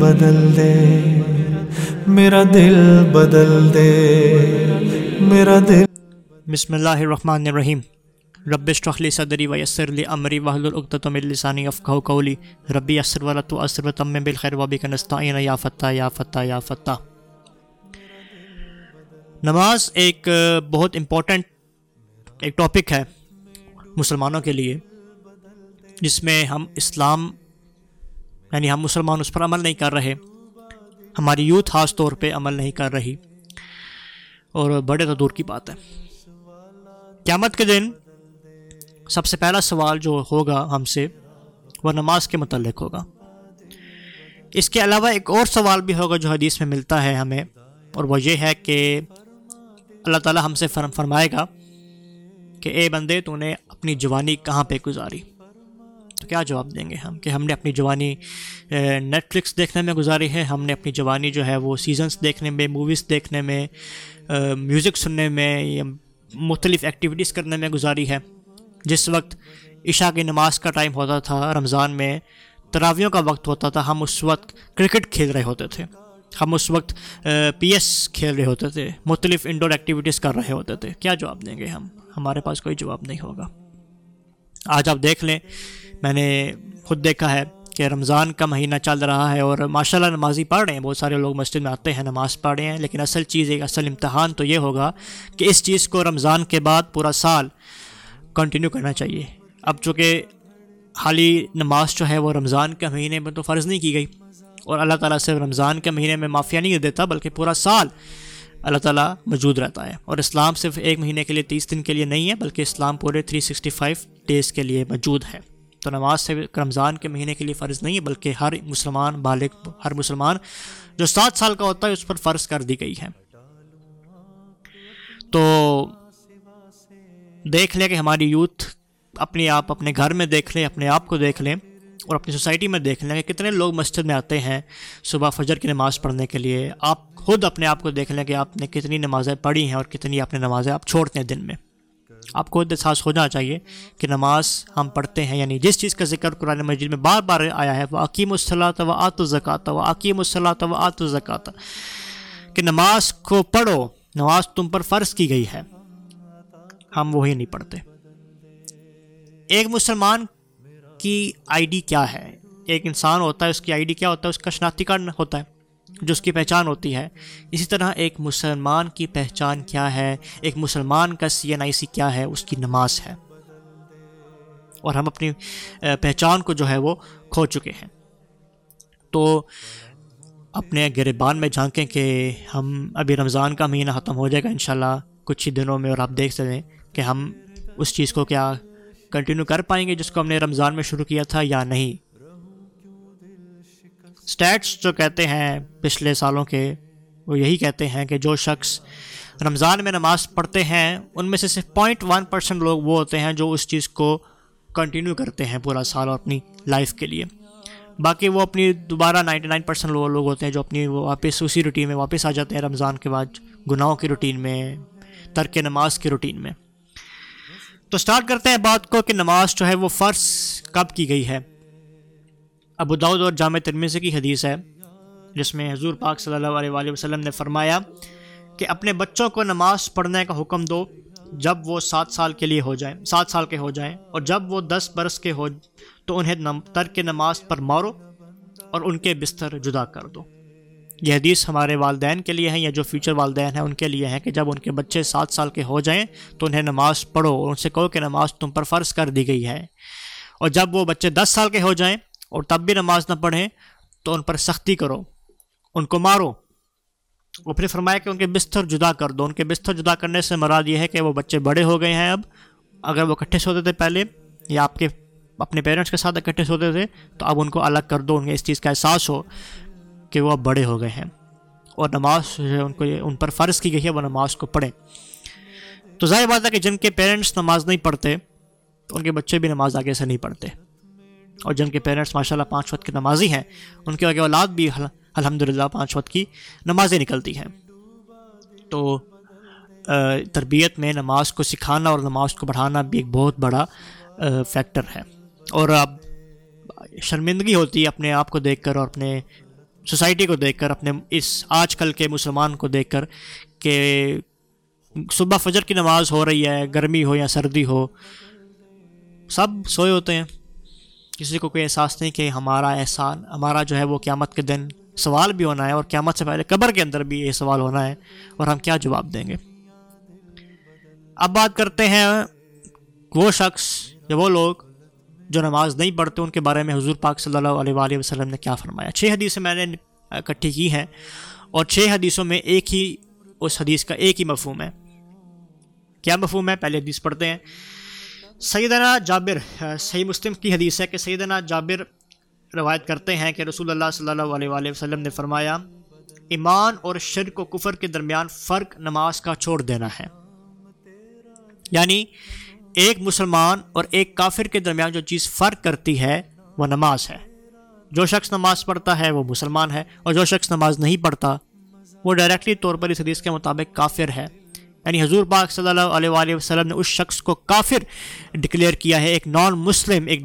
بدل دے میرا دل، بدل دے میرا دل۔ بسم اللہ الرحمن الرحیم۔ رب اشرح لی صدری ویسر لی امری واحلل عقدۃ من لسانی یفقہوا قولی، ربی یسر ولا تعسر وتمم بالخیر وبک نستعین یا فتاح یا فتاح یا فتاح۔ نماز ایک بہت امپورٹنٹ ایک ٹاپک ہے مسلمانوں کے لیے، جس میں ہم اسلام یعنی ہم مسلمان اس پر عمل نہیں کر رہے، ہماری یوتھ خاص طور پہ عمل نہیں کر رہی، اور بڑے تو دور کی بات ہے۔ قیامت کے دن سب سے پہلا سوال جو ہوگا ہم سے وہ نماز کے متعلق ہوگا۔ اس کے علاوہ ایک اور سوال بھی ہوگا جو حدیث میں ملتا ہے ہمیں، اور وہ یہ ہے کہ اللہ تعالی ہم سے فرمائے گا کہ اے بندے، تو نے اپنی جوانی کہاں پہ گزاری؟ تو کیا جواب دیں گے ہم کہ ہم نے اپنی جوانی نیٹ فلکس دیکھنے میں گزاری ہے، ہم نے اپنی جوانی جو ہے وہ سیزنس دیکھنے میں، موویز دیکھنے میں، میوزک سننے میں، مختلف ایکٹیویٹیز کرنے میں گزاری ہے۔ جس وقت عشاء کی نماز کا ٹائم ہوتا تھا، رمضان میں تراویوں کا وقت ہوتا تھا، ہم اس وقت کرکٹ کھیل رہے ہوتے تھے، ہم اس وقت پی ایس کھیل رہے ہوتے تھے، مختلف انڈور ایکٹیویٹیز کر رہے ہوتے تھے۔ کیا جواب دیں گے ہم؟ ہمارے پاس کوئی جواب نہیں ہوگا۔ آج آپ دیکھ لیں، میں نے خود دیکھا ہے کہ رمضان کا مہینہ چل رہا ہے اور ماشاءاللہ نمازی پڑھ رہے ہیں، بہت سارے لوگ مسجد میں آتے ہیں، نماز پڑھ رہے ہیں، لیکن اصل چیز، ایک اصل امتحان تو یہ ہوگا کہ اس چیز کو رمضان کے بعد پورا سال کنٹینیو کرنا چاہیے۔ اب چونکہ حالی نماز جو ہے وہ رمضان کے مہینے میں تو فرض نہیں کی گئی، اور اللہ تعالیٰ صرف رمضان کے مہینے میں معافیہ نہیں دیتا، بلکہ پورا سال اللہ تعالیٰ موجود رہتا ہے، اور اسلام صرف ایک مہینے کے لیے، 30 دن کے لیے نہیں ہے، بلکہ اسلام پورے 365 ڈیز کے لیے موجود ہے۔ تو نماز صرف رمضان کے مہینے کے لیے فرض نہیں ہے، بلکہ ہر مسلمان بالغ، ہر مسلمان جو 7 سال کا ہوتا ہے اس پر فرض کر دی گئی ہے۔ تو دیکھ لیں کہ ہماری یوتھ اپنے آپ، اپنے گھر میں دیکھ لیں، اپنے آپ کو دیکھ لیں، اور اپنی سوسائٹی میں دیکھ لیں کہ کتنے لوگ مسجد میں آتے ہیں صبح فجر کی نماز پڑھنے کے لیے۔ آپ خود اپنے آپ کو دیکھ لیں کہ آپ نے کتنی نمازیں پڑھی ہیں اور کتنی آپ نے نمازیں آپ چھوڑتے ہیں دن میں۔ آپ کو احساس ہو جانا چاہیے کہ نماز ہم پڑھتے ہیں، یعنی جس چیز کا ذکر قرآن مجید میں بار بار آیا ہے، وَأَقِیمُ الصَّلَاةَ وَآتُوا الزَّکَاةَ وَأَقِیمُ الصَّلَاةَ وَآتُوا الزَّکَاةَ، کہ نماز کو پڑھو، نماز تم پر فرض کی گئی ہے، ہم وہی نہیں پڑھتے۔ ایک مسلمان کی آئی ڈی کیا ہے؟ ایک انسان ہوتا ہے، اس کی آئی ڈی کیا ہوتا ہے؟ اس کا شناختی کارڈ ہوتا ہے جو اس کی پہچان ہوتی ہے۔ اسی طرح ایک مسلمان کی پہچان کیا ہے؟ ایک مسلمان کا CNIC کیا ہے؟ اس کی نماز ہے، اور ہم اپنی پہچان کو جو ہے وہ کھو چکے ہیں۔ تو اپنے گریبان میں جھانکیں کہ ہم ابھی رمضان کا مہینہ ختم ہو جائے گا انشاءاللہ کچھ ہی دنوں میں، اور آپ دیکھ سکیں کہ ہم اس چیز کو کیا کنٹینیو کر پائیں گے جس کو ہم نے رمضان میں شروع کیا تھا یا نہیں۔ سٹیٹس جو کہتے ہیں پچھلے سالوں کے، وہ یہی کہتے ہیں کہ جو شخص رمضان میں نماز پڑھتے ہیں ان میں سے صرف 0.1% لوگ وہ ہوتے ہیں جو اس چیز کو کنٹینیو کرتے ہیں پورا سال اور اپنی لائف کے لیے، باقی وہ اپنی دوبارہ 99% لوگ ہوتے ہیں جو اپنی وہ واپس اسی روٹین میں واپس آ جاتے ہیں رمضان کے بعد، گناہوں کی روٹین میں، ترک نماز کی روٹین میں۔ تو سٹارٹ کرتے ہیں بات کو کہ نماز جو ہے وہ فرض کب کی گئی ہے۔ ابو داؤد اور جامع ترمذی کی حدیث ہے جس میں حضور پاک صلی اللہ علیہ وآلہ وسلم نے فرمایا کہ اپنے بچوں کو نماز پڑھنے کا حکم دو جب وہ 7 سال کے لیے ہو جائیں، 7 سال کے ہو جائیں، اور جب وہ 10 برس کے ہو تو انہیں ترک نماز پر مارو اور ان کے بستر جدا کر دو۔ یہ حدیث ہمارے والدین کے لیے ہیں یا جو فیوچر والدین ہیں ان کے لیے ہیں کہ جب ان کے بچے 7 سال کے ہو جائیں تو انہیں نماز پڑھو اور ان سے کہو کہ نماز تم پر فرض کر دی گئی ہے، اور جب وہ بچے 10 سال کے ہو جائیں اور تب بھی نماز نہ پڑھیں تو ان پر سختی کرو، ان کو مارو، اور پھر فرمایا کہ ان کے بستر جدا کر دو۔ ان کے بستر جدا کرنے سے مراد یہ ہے کہ وہ بچے بڑے ہو گئے ہیں اب، اگر وہ اکٹھے سوتے تھے پہلے یا آپ کے اپنے پیرنٹس کے ساتھ اکٹھے سوتے تھے تو اب ان کو الگ کر دو، انہیں اس چیز کا احساس ہو کہ وہ اب بڑے ہو گئے ہیں، اور نماز ان پر فرض کی گئی ہے، وہ نماز کو پڑھیں۔ تو ظاہر بات ہے کہ جن کے پیرنٹس نماز نہیں پڑھتے ان کے بچے بھی نماز آگے سے نہیں پڑھتے، اور جن کے پیرنٹس ماشاءاللہ 5 وقت کے نمازی ہیں ان کے آگے اولاد بھی الحمدللہ 5 وقت کی نمازیں نکلتی ہیں۔ تو تربیت میں نماز کو سکھانا اور نماز کو بڑھانا بھی ایک بہت بڑا فیکٹر ہے، اور اب شرمندگی ہوتی ہے اپنے آپ کو دیکھ کر اور اپنے سوسائٹی کو دیکھ کر، اپنے اس آج کل کے مسلمان کو دیکھ کر کہ صبح فجر کی نماز ہو رہی ہے، گرمی ہو یا سردی ہو، سب سوئے ہوتے ہیں، کسی کو کوئی احساس نہیں کہ ہمارا احسان، ہمارا جو ہے وہ قیامت کے دن سوال بھی ہونا ہے، اور قیامت سے پہلے قبر کے اندر بھی یہ سوال ہونا ہے، اور ہم کیا جواب دیں گے۔ اب بات کرتے ہیں وہ شخص یا وہ لوگ جو نماز نہیں پڑھتے، ان کے بارے میں حضور پاک صلی اللہ علیہ وآلہ وسلم نے کیا فرمایا۔ 6 حدیثیں میں نے اکٹھی کی ہیں، اور 6 حدیثوں میں ایک ہی، اس حدیث کا ایک ہی مفہوم ہے۔ کیا مفہوم ہے؟ پہلے حدیث پڑھتے ہیں۔ سیدنا جابر، صحیح مسلم کی حدیث ہے کہ سیدنا جابر روایت کرتے ہیں کہ رسول اللہ صلی اللہ علیہ وآلہ وسلم نے فرمایا، ایمان اور شرک و کفر کے درمیان فرق نماز کا چھوڑ دینا ہے۔ یعنی ایک مسلمان اور ایک کافر کے درمیان جو چیز فرق کرتی ہے وہ نماز ہے۔ جو شخص نماز پڑھتا ہے وہ مسلمان ہے، اور جو شخص نماز نہیں پڑھتا وہ ڈائریکٹلی طور پر اس حدیث کے مطابق کافر ہے۔ یعنی حضور پاک صلی اللہ علیہ وآلہ وسلم نے اس شخص کو کافر ڈکلیئر کیا ہے، ایک نان مسلم، ایک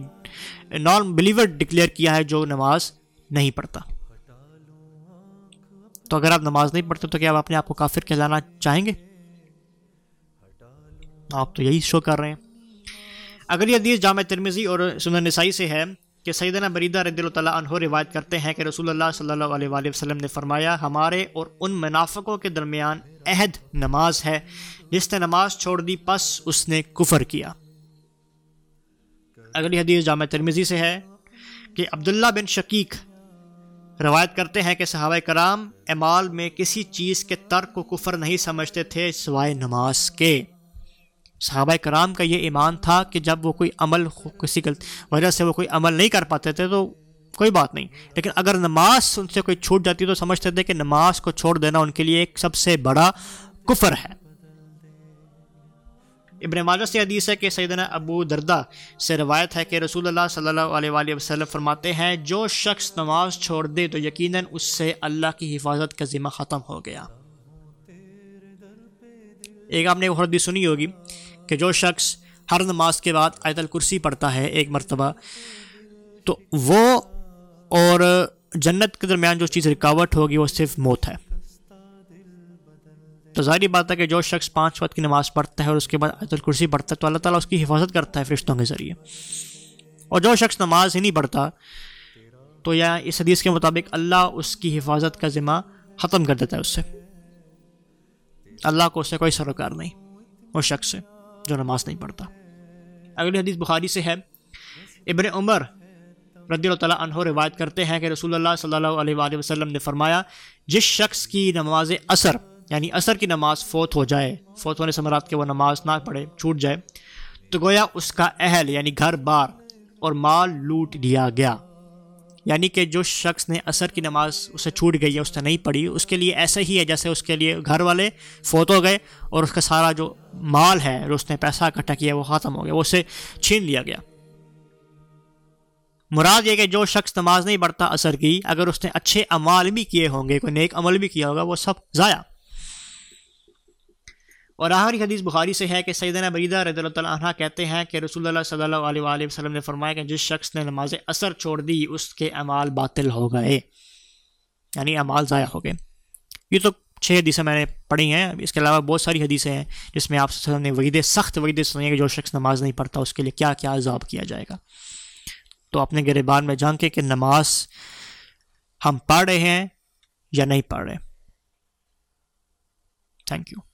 نان بلیور ڈکلیئر کیا ہے جو نماز نہیں پڑھتا۔ تو اگر آپ نماز نہیں پڑھتے تو کیا آپ اپنے آپ کو کافر کہلانا چاہیں گے؟ آپ تو یہی شو کر رہے ہیں۔ اگلی حدیث جامع ترمذی اور سنن نسائی سے ہے کہ سیدنا بریدہ رضی اللہ تعالیٰ عنہ روایت کرتے ہیں کہ رسول اللہ صلی اللہ علیہ وآلہ وسلم نے فرمایا، ہمارے اور ان منافقوں کے درمیان عہد نماز ہے، جس نے نماز چھوڑ دی پس اس نے کفر کیا۔ اگلی حدیث جامع ترمذی سے ہے کہ عبداللہ بن شقیق روایت کرتے ہیں کہ صحابہ کرام اعمال میں کسی چیز کے ترک کو کفر نہیں سمجھتے تھے سوائے نماز کے۔ صحابہ کرام کا یہ ایمان تھا کہ جب وہ کوئی عمل کسی وجہ سے وہ کوئی عمل نہیں کر پاتے تھے تو کوئی بات نہیں، لیکن اگر نماز ان سے کوئی چھوٹ جاتی تو سمجھتے تھے کہ نماز کو چھوڑ دینا ان کے لیے ایک سب سے بڑا کفر ہے۔ ابن ماجہ سے حدیث ہے کہ سیدنا ابو دردہ سے روایت ہے کہ رسول اللہ صلی اللہ علیہ وآلہ وسلم فرماتے ہیں، جو شخص نماز چھوڑ دے تو یقیناً اس سے اللہ کی حفاظت کا ذمہ ختم ہو گیا۔ ایک آپ نے ایک حدیث سنی ہوگی کہ جو شخص ہر نماز کے بعد آیت الکرسی پڑھتا ہے ایک مرتبہ، تو وہ اور جنت کے درمیان جو چیز رکاوٹ ہوگی وہ صرف موت ہے۔ تو ظاہری بات ہے کہ جو شخص 5 وقت کی نماز پڑھتا ہے اور اس کے بعد آیت الکرسی پڑھتا ہے تو اللہ تعالیٰ اس کی حفاظت کرتا ہے فرشتوں کے ذریعے، اور جو شخص نماز ہی نہیں پڑھتا تو یا اس حدیث کے مطابق اللہ اس کی حفاظت کا ذمہ ختم کر دیتا ہے، اس سے اللہ کو اس سے کوئی سروکار نہیں، وہ شخص ہے جو نماز نہیں پڑھتا۔ اگلی حدیث بخاری سے ہے۔ ابن عمر رضی اللہ تعالیٰ عنہ روایت کرتے ہیں کہ رسول اللہ صلی اللہ علیہ وآلہ وسلم نے فرمایا، جس شخص کی نماز عصر یعنی عصر کی نماز فوت ہو جائے، فوت ہونے سے مراد کہ وہ نماز نہ پڑھے، چھوٹ جائے، تو گویا اس کا اہل یعنی گھر بار اور مال لوٹ لیا گیا۔ یعنی کہ جو شخص نے عصر کی نماز اسے چھوٹ گئی ہے، اس نے نہیں پڑھی، اس کے لیے ایسا ہی ہے جیسے اس کے لیے گھر والے فوت ہو گئے اور اس کا سارا جو مال ہے جو اس نے پیسہ اکٹھا کیا وہ ختم ہو گیا، وہ اسے چھین لیا گیا۔ مراد یہ کہ جو شخص نماز نہیں پڑھتا عصر کی، اگر اس نے اچھے اعمال بھی کیے ہوں گے، کوئی نیک عمل بھی کیا ہوگا، وہ سب ضائع۔ اور آخری حدیث بخاری سے ہے کہ سیدنا بریدہ رضی اللہ تعالیٰ عنہ کہتے ہیں کہ رسول اللہ صلی اللہ علیہ وآلہ وسلم نے فرمایا کہ جس شخص نے نماز عصر چھوڑ دی اس کے اعمال باطل ہو گئے، یعنی اعمال ضائع ہو گئے۔ یہ تو 6 حدیثیں میں نے پڑھی ہیں، اس کے علاوہ بہت ساری حدیثیں ہیں جس میں آپ صلی اللہ علیہ وسلم نے سخت وعیدیں سنی ہیں کہ جو شخص نماز نہیں پڑھتا اس کے لیے کیا کیا عذاب کیا جائے گا۔ تو اپنے گریبان میں جھانکیں کہ نماز ہم پڑھ رہے ہیں یا نہیں پڑھ رہے۔ Thank you.